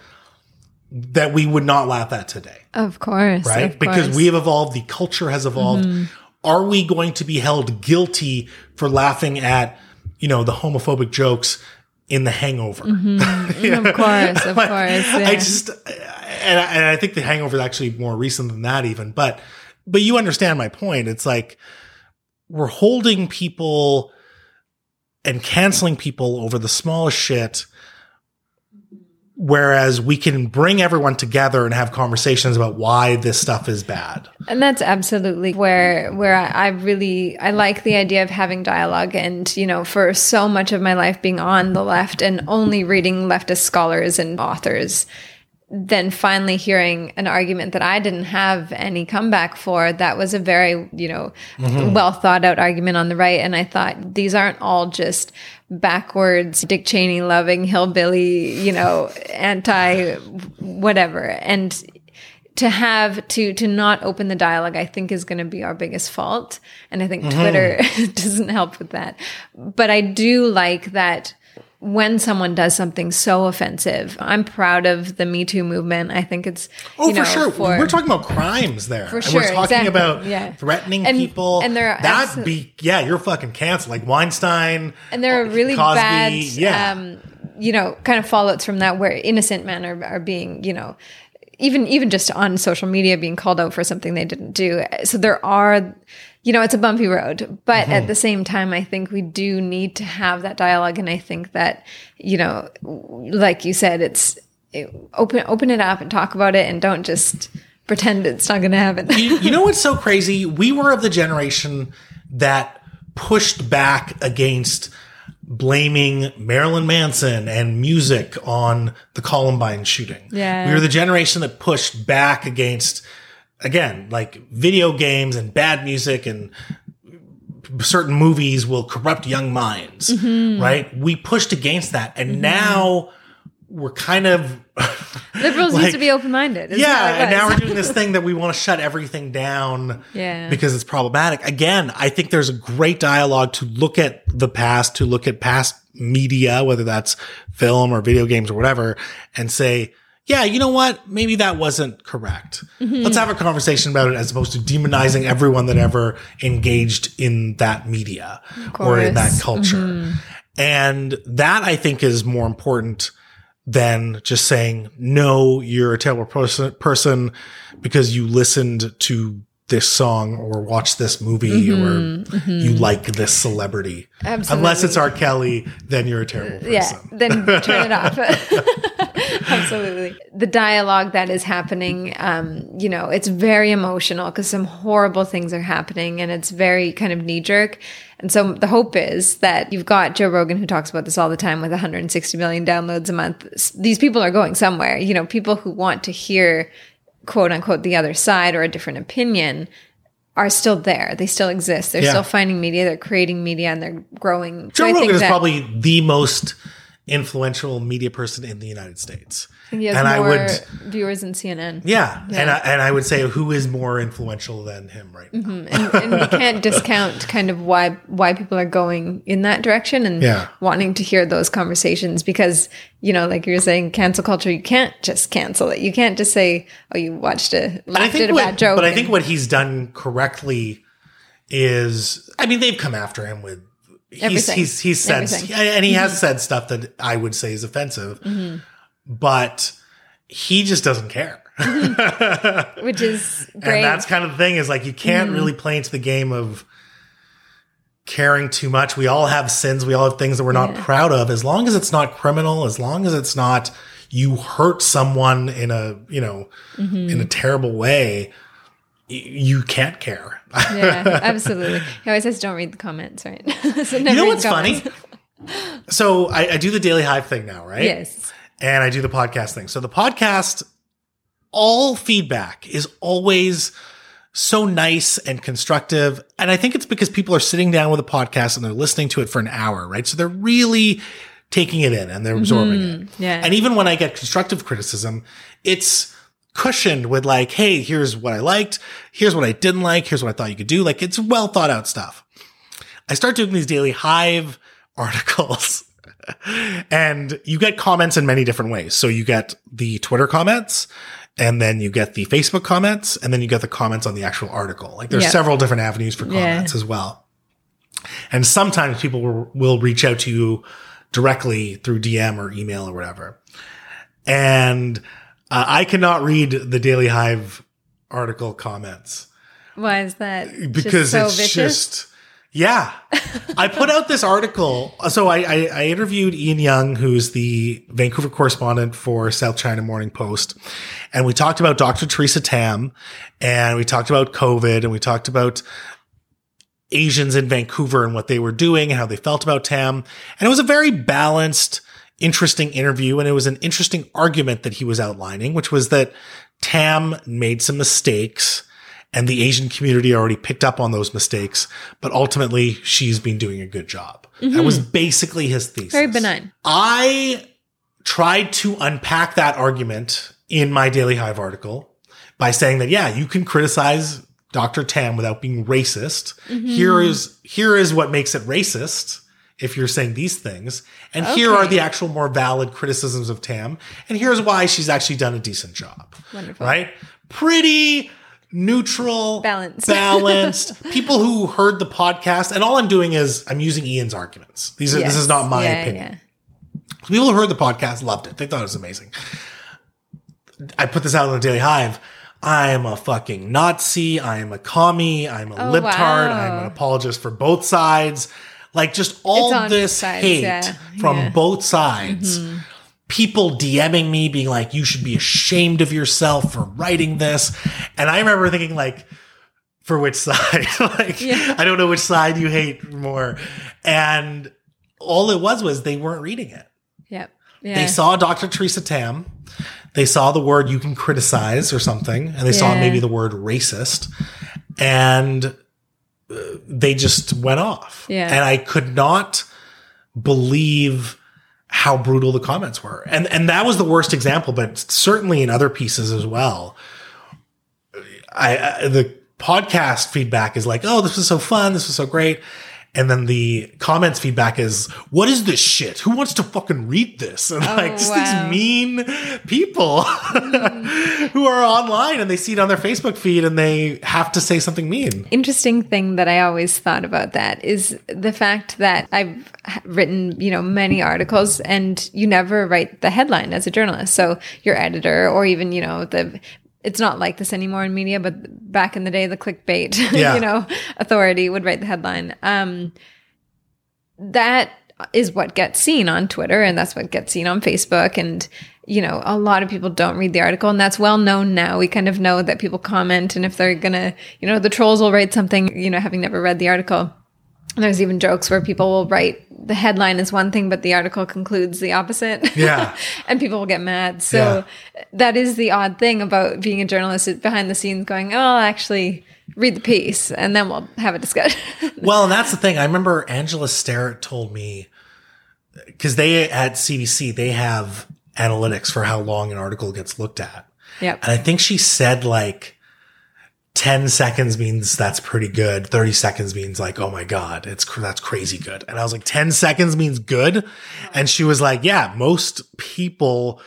that we would not laugh at today. Of course, right? Of because course. we have evolved. The culture has evolved. Mm-hmm. Are we going to be held guilty for laughing at, you know, the homophobic jokes in The Hangover? Mm-hmm. yeah. Of course, of like, course. Yeah. I just, and I, and I think The Hangover is actually more recent than that even, but, but you understand my point. It's like, we're holding people and canceling people over the smallest shit, whereas we can bring everyone together and have conversations about why this stuff is bad. And that's absolutely where where I really, I like the idea of having dialogue. And, you know, for so much of my life being on the left and only reading leftist scholars and authors, then finally hearing an argument that I didn't have any comeback for, that was a very, you know, mm-hmm. well thought out argument on the right. And I thought, these aren't all just backwards, Dick Cheney loving, hillbilly, you know, anti whatever. And to have to, to not open the dialogue, I think is going to be our biggest fault. And I think mm-hmm. Twitter doesn't help with that. But I do like that. When someone does something so offensive, I'm proud of the Me Too movement. I think it's oh, you know, for sure. For, we're talking about crimes there. For sure, and we're talking exactly. about yeah. threatening and, people. And there are that abs- be yeah, you're fucking canceled, like Weinstein. And there are really Cosby, bad, yeah. um, you know, kind of fallouts from that where innocent men are, are being, you know, even even just on social media being called out for something they didn't do. So there are. You know, it's a bumpy road, but mm-hmm. at the same time, I think we do need to have that dialogue. And I think that, you know, like you said, it's it, open, open it up and talk about it and don't just pretend it's not going to happen. you, you know, what's so crazy? We were of the generation that pushed back against blaming Marilyn Manson and music on the Columbine shooting. Yeah. We were the generation that pushed back against again, like video games and bad music and certain movies will corrupt young minds, mm-hmm. right? We pushed against that. And mm-hmm. now we're kind of... Liberals like, used to be open-minded. Yeah, and now we're doing this thing that we want to shut everything down yeah. because it's problematic. Again, I think there's a great dialogue to look at the past, to look at past media, whether that's film or video games or whatever, and say... yeah, you know what? Maybe that wasn't correct. Mm-hmm. Let's have a conversation about it as opposed to demonizing everyone that ever engaged in that media or in that culture. Mm-hmm. And that I think is more important than just saying, no, you're a terrible person, person because you listened to this song or watch this movie mm-hmm, or mm-hmm. you like this celebrity. Absolutely. Unless it's R. Kelly, then you're a terrible person. Yeah, then turn it off. Absolutely. The dialogue that is happening, um, you know, it's very emotional because some horrible things are happening and it's very kind of knee-jerk. And so the hope is that you've got Joe Rogan, who talks about this all the time with one hundred sixty million downloads a month. These people are going somewhere, you know, people who want to hear quote unquote the other side or a different opinion are still there. They still exist. They're yeah. still finding media. They're creating media and they're growing. Joe so Rogan is that- probably the most influential media person in the United States. He has and more I would viewers in C N N. Yeah, yeah. and I, and I would say who is more influential than him right now? Mm-hmm. And, and we can't discount kind of why why people are going in that direction and yeah. wanting to hear those conversations because, you know, like you're saying, cancel culture. You can't just cancel it. You can't just say, "Oh, you watched a laughed at a what, bad joke." But and, I think what he's done correctly is, I mean, they've come after him with. He's, he's he's said Everything. and he mm-hmm. has said stuff that I would say is offensive, mm-hmm. but he just doesn't care, mm-hmm. which is great. And that's kind of the thing is like you can't mm-hmm. really play into the game of caring too much. We all have sins. We all have things that we're not yeah. proud of. As long as it's not criminal, as long as it's not you hurt someone in a you know mm-hmm. in a terrible way. You can't care. Yeah, absolutely. He always says, "Don't read the comments," right? So never you know what's funny? So I, I do the Daily Hive thing now, right? Yes. And I do the podcast thing. So the podcast, all feedback is always so nice and constructive. And I think it's because people are sitting down with a podcast and they're listening to it for an hour, right? So they're really taking it in and they're absorbing mm-hmm. it. Yeah. And even when I get constructive criticism, it's cushioned with like, hey, here's what I liked. Here's what I didn't like. Here's what I thought you could do. Like it's well thought out stuff. I start doing these Daily Hive articles and you get comments in many different ways. So you get the Twitter comments and then you get the Facebook comments and then you get the comments on the actual article. Like there's yep. several different avenues for comments yeah. as well. And sometimes people will, will reach out to you directly through D M or email or whatever. And Uh, I cannot read the Daily Hive article comments. Why is that? Because just so it's vicious? just, yeah. I put out this article. So I, I, I interviewed Ian Young, who's the Vancouver correspondent for South China Morning Post. And we talked about Doctor Teresa Tam and we talked about COVID and we talked about Asians in Vancouver and what they were doing and how they felt about Tam. And it was a very balanced interesting interview, and it was an interesting argument that he was outlining, which was that Tam made some mistakes and the Asian community already picked up on those mistakes, but ultimately she's been doing a good job. Mm-hmm. That was basically his thesis. Very benign. I tried to unpack that argument in my Daily Hive article by saying that, yeah, you can criticize Doctor Tam without being racist. Mm-hmm. Here is, here is what makes it racist. If you're saying these things, and okay. here are the actual more valid criticisms of Tam, and here's why she's actually done a decent job. Wonderful. Right? Pretty neutral, balanced, balanced. People who heard the podcast, and all I'm doing is I'm using Ian's arguments. These are yes. this is not my yeah, opinion. Yeah. People who heard the podcast loved it. They thought it was amazing. I put this out on the Daily Hive. I am a fucking Nazi. I am a commie. I'm a oh, libtard. Wow. I'm an apologist for both sides. Like just all this sides, hate yeah. from yeah. both sides. Mm-hmm. People DMing me being like, you should be ashamed of yourself for writing this. And I remember thinking like, for which side? like, yeah. I don't know which side you hate more. And all it was was they weren't reading it. Yep. Yeah. They saw Doctor Teresa Tam. They saw the word you can criticize or something. And they yeah. saw maybe the word racist. And they just went off. Yeah. And I could not believe how brutal the comments were. And and that was the worst example, but certainly in other pieces as well. I, I the podcast feedback is like, oh, this was so fun. This was so great. And then the comments feedback is, what is this shit? Who wants to fucking read this? And oh, like just wow. these mean people mm. who are online and they see it on their Facebook feed and they have to say something mean. Interesting thing that I always thought about that is the fact that I've written, you know, many articles and you never write the headline as a journalist. So your editor or even, you know, the... It's not like this anymore in media, but back in the day, the clickbait, yeah. you know, authority would write the headline. Um, that is what gets seen on Twitter, and that's what gets seen on Facebook. And, you know, a lot of people don't read the article, and that's well known now. We kind of know that people comment, and if they're going to, you know, the trolls will write something, you know, having never read the article. There's even jokes where people will write the headline is one thing, but the article concludes the opposite. Yeah. And people will get mad. So yeah. that is the odd thing about being a journalist behind the scenes going, oh, I'll actually read the piece and then we'll have a discussion. Well, and that's the thing. I remember Angela Starrett told me because they at C B C, they have analytics for how long an article gets looked at. Yep. And I think she said like ten seconds means that's pretty good. thirty seconds means like, oh my God, it's that's crazy good. And I was like, ten seconds means good. And she was like, yeah, most people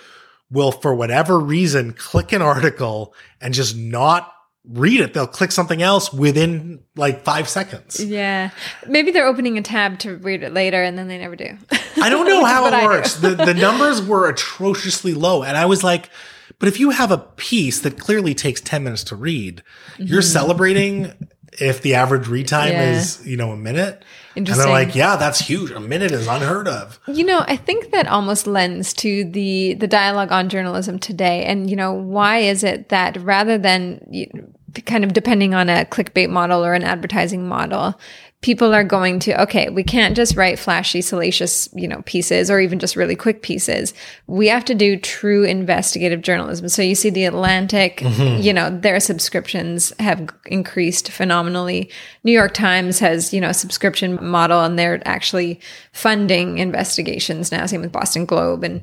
will, for whatever reason, click an article and just not read it. They'll click something else within like five seconds. Yeah. Maybe they're opening a tab to read it later and then they never do. I don't know how it works. the, the numbers were atrociously low. And I was like, but if you have a piece that clearly takes ten minutes to read, mm-hmm. you're celebrating if the average read time yeah. is, you know, a minute. Interesting. And they're like, yeah, that's huge. A minute is unheard of. You know, I think that almost lends to the, the dialogue on journalism today. And, you know, why is it that rather than you know, kind of depending on a clickbait model or an advertising model, people are going to, okay, we can't just write flashy, salacious, you know, pieces or even just really quick pieces. We have to do true investigative journalism. So you see The Atlantic, mm-hmm. you know, their subscriptions have increased phenomenally. New York Times has, you know, a subscription model and they're actually funding investigations now, same with Boston Globe, and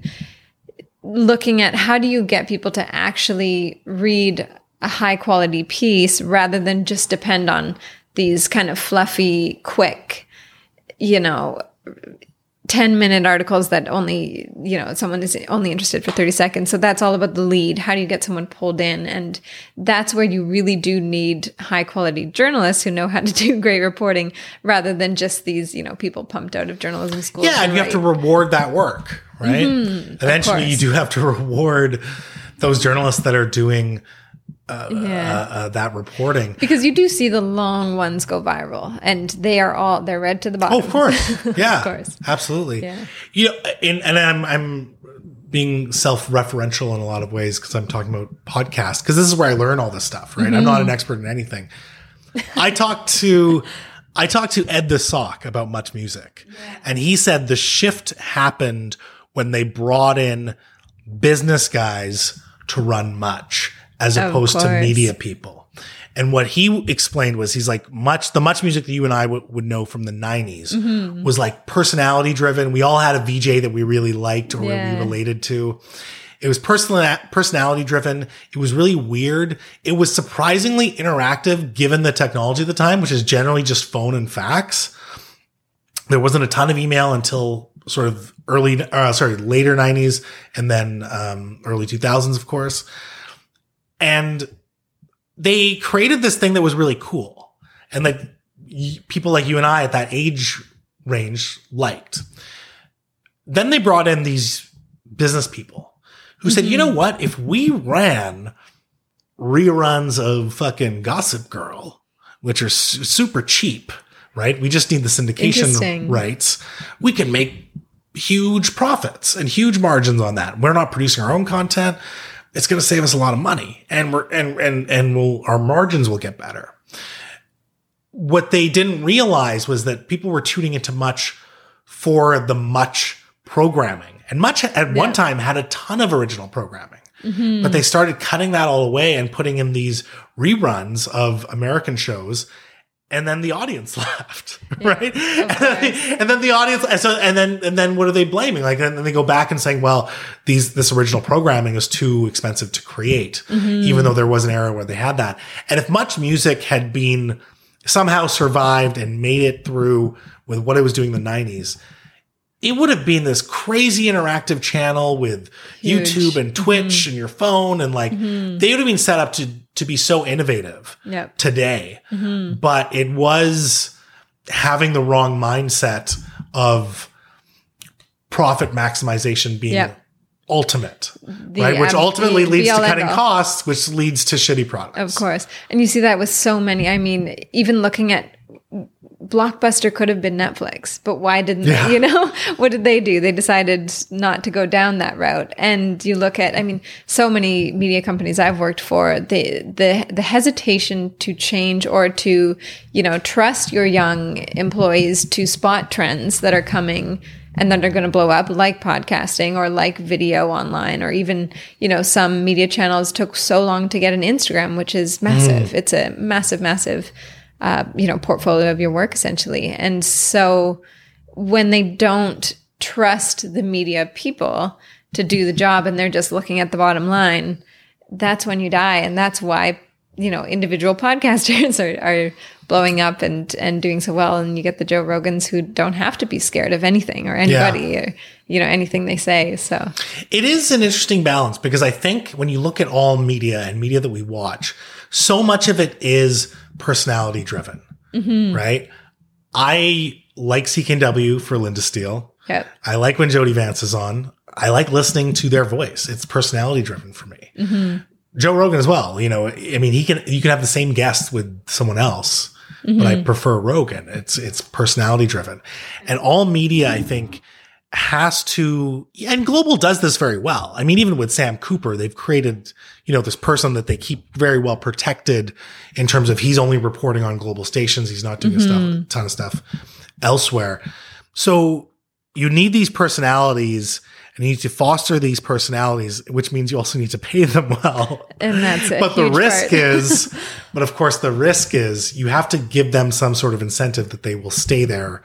looking at how do you get people to actually read a high quality piece rather than just depend on these kind of fluffy, quick, you know, ten minute articles that only, you know, someone is only interested for thirty seconds. So that's all about the lead. How do you get someone pulled in? And that's where you really do need high quality journalists who know how to do great reporting rather than just these, you know, people pumped out of journalism school. Yeah. And you have to reward that work, right? Mm-hmm, eventually you do have to reward those journalists that are doing Uh, yeah. uh, uh, that reporting, because you do see the long ones go viral, and they are all they're read to the bottom. Oh, of course, yeah, of course, absolutely. Yeah. You know, in, and I'm I'm being self-referential in a lot of ways because I'm talking about podcasts because this is where I learn all this stuff, right? Mm-hmm. I'm not an expert in anything. I talked to I talked to Ed the Sock about Much Music, yeah. and he said the shift happened when they brought in business guys to run Much, as opposed to media people. And what he explained was, he's like, much, the Much Music that you and I w- would know from the nineties mm-hmm. was like personality driven. We all had a V J that we really liked or yeah. we related to. It was personal, personality driven. It was really weird. It was surprisingly interactive given the technology of the time, which is generally just phone and fax. There wasn't a ton of email until sort of early, uh, sorry, later nineties and then, um, early two thousands, of course. And they created this thing that was really cool. And like y- people like you and I at that age range liked. Then they brought in these business people who mm-hmm. said, you know what? If we ran reruns of fucking Gossip Girl, which are su- super cheap, right? We just need the syndication rights. We can make huge profits and huge margins on that. We're not producing our own content. It's going to save us a lot of money, and we're and and and we'll, our margins will get better. What they didn't realize was that people were tuning into Much for the Much programming, and Much at yeah. one time had a ton of original programming, mm-hmm. but they started cutting that all away and putting in these reruns of American shows, and then the audience laughed, yeah. right? Okay. And, then they, and then the audience, and so and then and then what are they blaming? Like, and then they go back and saying, well, these this original programming is too expensive to create, mm-hmm. even though there was an era where they had that. And if Much Music had been somehow survived and made it through with what it was doing in the nineties, it would have been this crazy interactive channel with Huge. YouTube and Twitch mm-hmm. and your phone, and like mm-hmm. they would have been set up to to be so innovative yep. today. Mm-hmm. But it was having the wrong mindset of profit maximization being yep. ultimate, the right? Ab- which ultimately the, leads the to cutting all. costs, which leads to shitty products. Of course. And you see that with so many. I mean, even looking at Blockbuster could have been Netflix, but why didn't yeah. they, you know, what did they do? They decided not to go down that route. And you look at, I mean, so many media companies I've worked for, the, the, the hesitation to change or to, you know, trust your young employees to spot trends that are coming and that are going to blow up, like podcasting or like video online, or even, you know, some media channels took so long to get an Instagram, which is massive. Mm. It's a massive, massive Uh, you know, portfolio of your work essentially. And so when they don't trust the media people to do the job and they're just looking at the bottom line, that's when you die. And that's why, you know, individual podcasters are, are blowing up and, and doing so well. And you get the Joe Rogans who don't have to be scared of anything or anybody yeah. or, you know, anything they say. So it is an interesting balance, because I think when you look at all media and media that we watch, so much of it is personality driven, mm-hmm. right? I like C K N W for Linda Steele. Yep. I like when Jody Vance is on. I like listening to their voice. It's personality driven for me. Mm-hmm. Joe Rogan as well. You know, I mean, he can, you can have the same guest with someone else, mm-hmm. but I prefer Rogan. It's, it's personality driven, and all media, I think, has to, and Global does this very well. I mean, even with Sam Cooper, they've created, you know, this person that they keep very well protected in terms of he's only reporting on Global stations. He's not doing mm-hmm. a, stuff, a ton of stuff elsewhere. So you need these personalities. And you need to foster these personalities, which means you also need to pay them well. And that's it. But the risk is, but of course the risk is you have to give them some sort of incentive that they will stay there.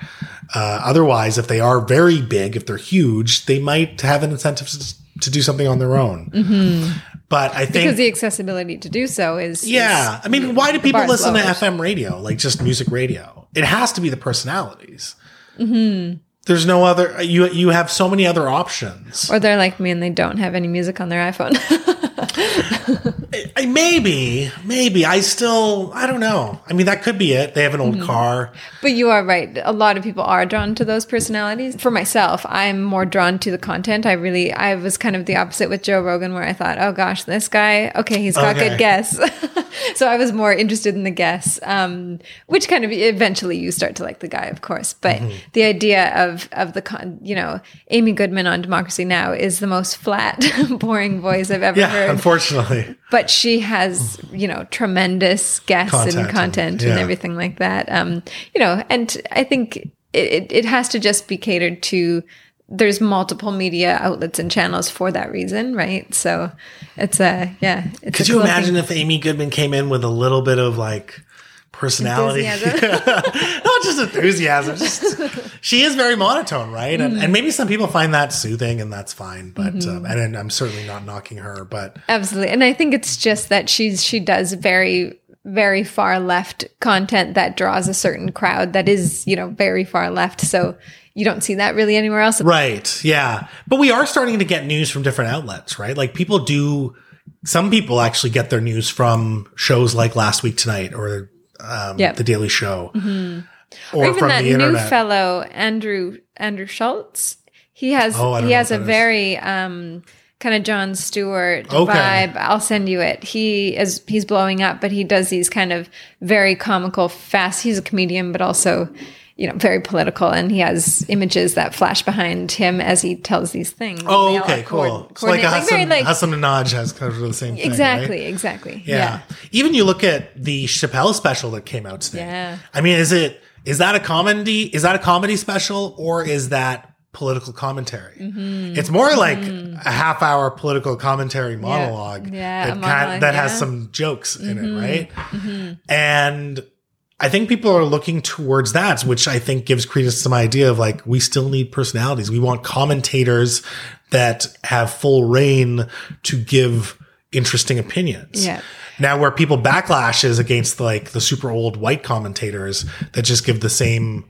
Uh, otherwise, if they are very big, if they're huge, they might have an incentive to do something on their own. Mm-hmm. But I think because the accessibility to do so is. Yeah. Is, I mean, why do people listen lower. to F M radio? Like just music radio. It has to be the personalities. Mm-hmm. There's no other, you you have so many other options. Or they're like me and they don't have any music on their iPhone. I, I, maybe, maybe. I still, I don't know. I mean, that could be it. They have an old mm-hmm. car. But you are right. A lot of people are drawn to those personalities. For myself, I'm more drawn to the content. I really, I was kind of the opposite with Joe Rogan, where I thought, oh gosh, this guy, okay, he's got okay. good guests. So I was more interested in the guests, um, which kind of eventually you start to like the guy, of course. But mm-hmm. the idea of Of, of the con, you know, Amy Goodman on Democracy Now! Is the most flat, boring voice I've ever yeah, heard. Unfortunately, but she has, you know, tremendous guests content and content and, yeah. and everything like that. Um, you know, and I think it, it, it has to just be catered to. There's multiple media outlets and channels for that reason, right? So it's a yeah. It's Could a you cool imagine thing. If Amy Goodman came in with a little bit of like. Personality, not just enthusiasm. Just, she is very monotone, right? Mm-hmm. And, and maybe some people find that soothing, and that's fine. But mm-hmm. um, and I'm certainly not knocking her, but absolutely. And I think it's just that she's she does very very far left content that draws a certain crowd that is, you know, very far left. So you don't see that really anywhere else, right? Yeah, but we are starting to get news from different outlets, right? Like people do. Some people actually get their news from shows like Last Week Tonight or. Um, yep. The Daily Show, mm-hmm. or, or even from that the new fellow Andrew Andrew Schultz. He has oh, he has a very um, kind of Jon Stewart okay. vibe. I'll send you it. He is he's blowing up, but he does these kind of very comical, fast. He's a comedian, but also you know very political, and he has images that flash behind him as he tells these things. Oh, okay, cool. Coord- so like, Hassan, very, like Hassan Minaj has kind of the same thing. Exactly, right? exactly. Yeah. yeah. Even you look at the Chappelle special that came out today. Yeah. I mean, is it is that a comedy? Is that a comedy special or is that political commentary? Mm-hmm. It's more like mm-hmm. a half hour political commentary monologue yeah. Yeah, that, monologue, kind of, that yeah. has some jokes mm-hmm. in it, right? Mm-hmm. And I think people are looking towards that, which I think gives credence to my idea of like, we still need personalities. We want commentators that have full reign to give interesting opinions. Yeah. Now where people backlash is against like the super old white commentators that just give the same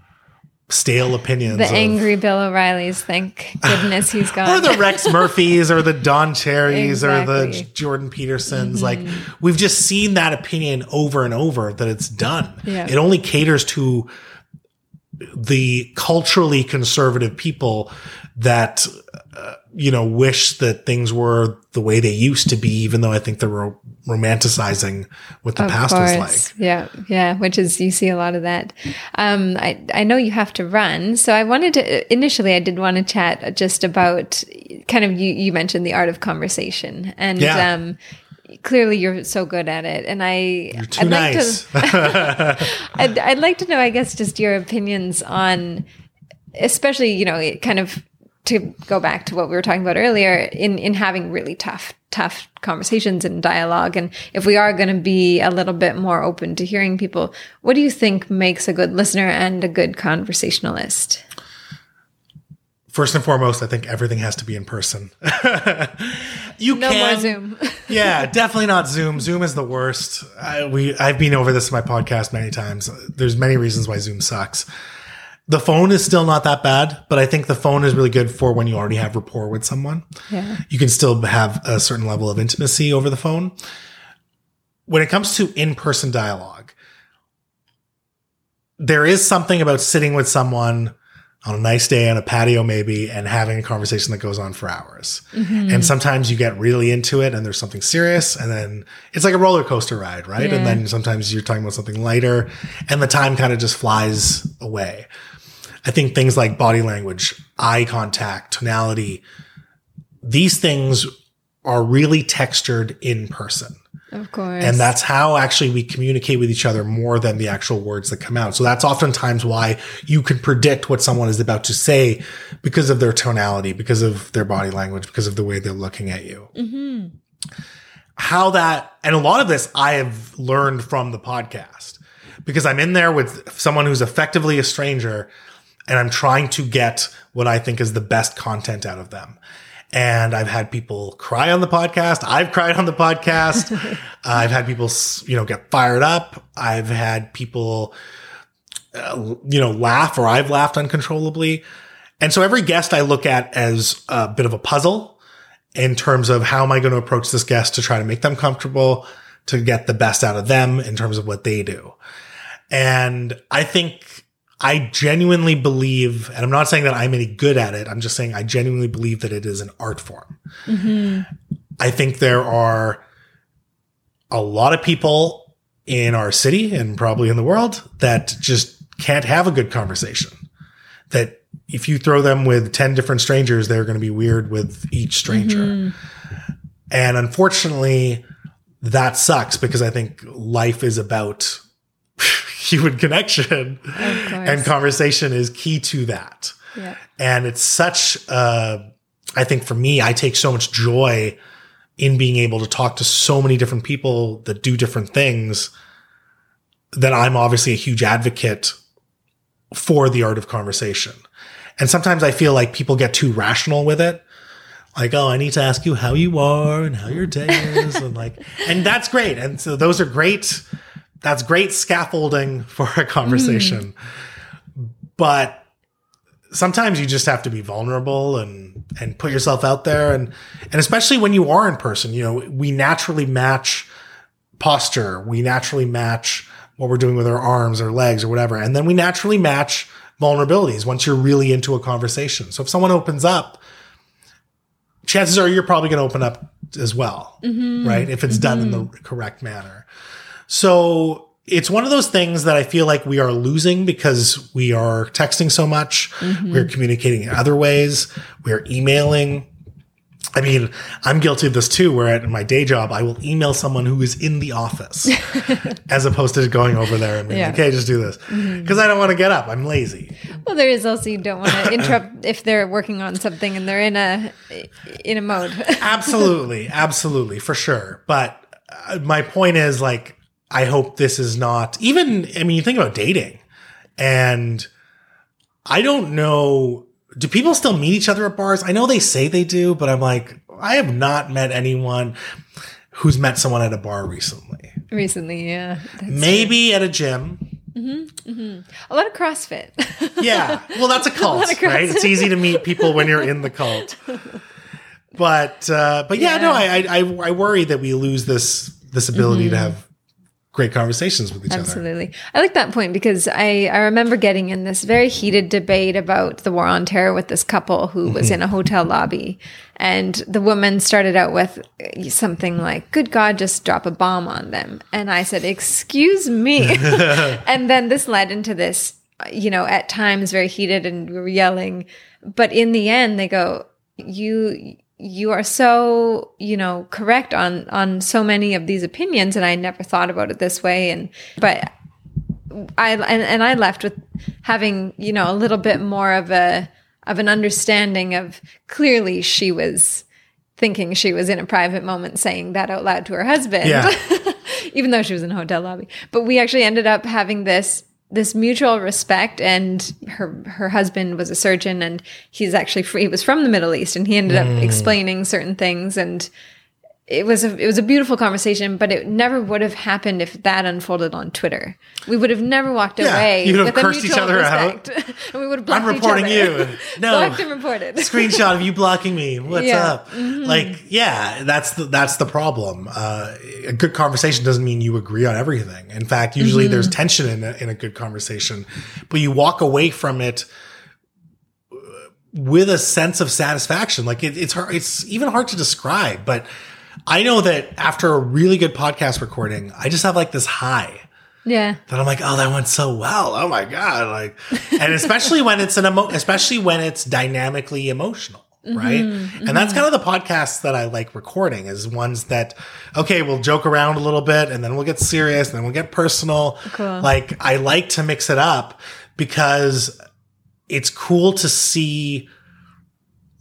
stale opinions. The of, angry Bill O'Reillys, thank goodness he's gone. Or the Rex Murphys or the Don Cherries exactly. or the Jordan Petersons. Mm-hmm. Like we've just seen that opinion over and over that it's done. Yeah. It only caters to the culturally conservative people that, uh, you know, wish that things were the way they used to be, even though I think they were romanticizing what the of past course. was like. Yeah. Yeah. Which is, you see a lot of that. Um, I, I know you have to run. So I wanted to, initially I did want to chat just about kind of, you, you mentioned the art of conversation and, yeah. um, clearly you're so good at it. And I, you're too I'd nice. like to, I'd, I'd like to know, I guess, just your opinions on, especially, you know, it kind of, to go back to what we were talking about earlier in, in having really tough, tough conversations and dialogue. And if we are going to be a little bit more open to hearing people, what do you think makes a good listener and a good conversationalist? First and foremost, I think everything has to be in person. you no can, more Zoom. Yeah, definitely not Zoom. Zoom is the worst. I, we I've been over this in my podcast many times. There's many reasons why Zoom sucks. The phone is still not that bad, but I think the phone is really good for when you already have rapport with someone. Yeah. You can still have a certain level of intimacy over the phone. When it comes to in-person dialogue, there is something about sitting with someone on a nice day on a patio maybe and having a conversation that goes on for hours. Mm-hmm. And sometimes you get really into it and there's something serious and then it's like a roller coaster ride, right? Yeah. And then sometimes you're talking about something lighter and the time kind of just flies away. I think things like body language, eye contact, tonality, these things are really textured in person. Of course. And that's how actually we communicate with each other more than the actual words that come out. So that's oftentimes why you can predict what someone is about to say because of their tonality, because of their body language, because of the way they're looking at you. Mm-hmm. How that, and a lot of this I have learned from the podcast because I'm in there with someone who's effectively a stranger and I'm trying to get what I think is the best content out of them. And I've had people cry on the podcast. I've cried on the podcast. uh, I've had people, you know, get fired up. I've had people, uh, you know, laugh or I've laughed uncontrollably. And so every guest I look at as a bit of a puzzle in terms of how am I going to approach this guest to try to make them comfortable, to get the best out of them in terms of what they do. And I think I genuinely believe, and I'm not saying that I'm any good at it. I'm just saying I genuinely believe that it is an art form. Mm-hmm. I think there are a lot of people in our city and probably in the world that just can't have a good conversation. That if you throw them with ten different strangers, they're going to be weird with each stranger. Mm-hmm. And unfortunately, that sucks because I think life is about human connection and conversation is key to that. Yeah. And it's such, uh, I think for me, I take so much joy in being able to talk to so many different people that do different things that I'm obviously a huge advocate for the art of conversation. And sometimes I feel like people get too rational with it. Like, oh, I need to ask you how you are and how your day is. and like, and that's great. And so those are great. That's great scaffolding for a conversation, mm. but sometimes you just have to be vulnerable and, and put yourself out there. And, and especially when you are in person, you know, we naturally match posture. We naturally match what we're doing with our arms or legs or whatever. And then we naturally match vulnerabilities once you're really into a conversation. So if someone opens up, chances are you're probably going to open up as well, mm-hmm. right? If it's mm-hmm. done in the correct manner. So it's one of those things that I feel like we are losing because we are texting so much. Mm-hmm. We're communicating in other ways. We're emailing. I mean, I'm guilty of this too, where at my day job, I will email someone who is in the office as opposed to going over there and being yeah. like, okay, just do this. Because mm-hmm. I don't want to get up. I'm lazy. Well, there is also you don't want to interrupt if they're working on something and they're in a, in a mode. Absolutely. Absolutely. For sure. But uh, my point is like, I hope this is not even, I mean, you think about dating and I don't know, do people still meet each other at bars? I know they say they do, but I'm like, I have not met anyone who's met someone at a bar recently. Recently, yeah. Maybe true. At a gym. Mm-hmm, mm-hmm. A lot of CrossFit. Yeah. Well, that's a cult, a right? It's easy to meet people when you're in the cult. But, uh, but yeah, yeah. no, I, I, I worry that we lose this, this ability mm-hmm. to have great conversations with each Absolutely. Other. Absolutely. I like that point because I, I remember getting in this very heated debate about the war on terror with this couple who was in a hotel lobby. And the woman started out with something like, good God, just drop a bomb on them. And I said, excuse me. And then this led into this, you know, at times very heated and we were yelling. But in the end, they go, you... you are so, you know, correct on, on so many of these opinions. And I never thought about it this way. And, but I, and, and I left with having, you know, a little bit more of a, of an understanding of clearly she was thinking she was in a private moment saying that out loud to her husband, yeah. even though she was in a hotel lobby, but we actually ended up having this this mutual respect, and her her husband was a surgeon, and he's actually free, he was from the Middle East, and he ended mm. up explaining certain things, and it was a it was a beautiful conversation, but it never would have happened if that unfolded on Twitter. We would have never walked yeah, away you would have with cursed a mutual each other respect, out. And we would have blocked I'm reporting each other. You. No, blocked and reported. Screenshot of you blocking me. What's yeah. up? Mm-hmm. Like, yeah, that's the that's the problem. Uh, a good conversation doesn't mean you agree on everything. In fact, usually mm-hmm. there's tension in a, in a good conversation, but you walk away from it with a sense of satisfaction. Like it, it's hard. It's even hard to describe, but I know that after a really good podcast recording, I just have like this high. Yeah. That I'm like, oh, that went so well. Oh my God. Like, and especially when it's an emo- especially when it's dynamically emotional. Right. Mm-hmm. And that's kind of the podcasts that I like recording, is ones that, okay, we'll joke around a little bit and then we'll get serious and then we'll get personal. Cool. Like, I like to mix it up because it's cool to see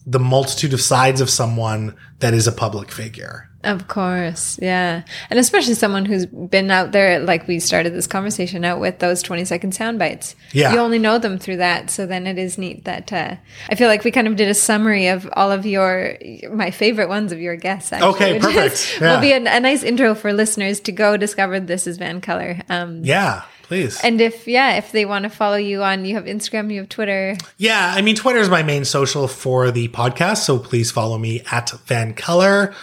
the multitude of sides of someone that is a public figure. Of course. Yeah. And especially someone who's been out there, like we started this conversation out with those twenty second sound bites. Yeah. You only know them through that. So then it is neat that, uh, I feel like we kind of did a summary of all of your, my favorite ones of your guests. Actually, okay. Perfect. Is, yeah. Will be a, a nice intro for listeners to go discover This Is VANCOLOUR. Um, yeah. Please. And if, yeah, if they want to follow you on, you have Instagram, you have Twitter. Yeah. I mean, Twitter is my main social for the podcast. So please follow me at VANCOLOUR.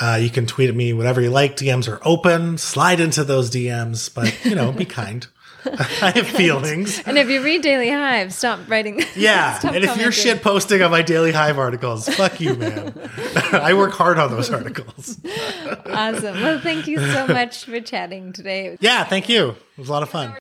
Uh, you can tweet at me, whatever you like. D Ms are open. Slide into those D Ms, but you know, be kind. I have feelings. And if you read Daily Hive, stop writing. Yeah. Stop and if commenting. You're shit posting on my Daily Hive articles, fuck you, man. I work hard on those articles. Awesome. Well, thank you so much for chatting today. Yeah, thank you. It was a lot of fun.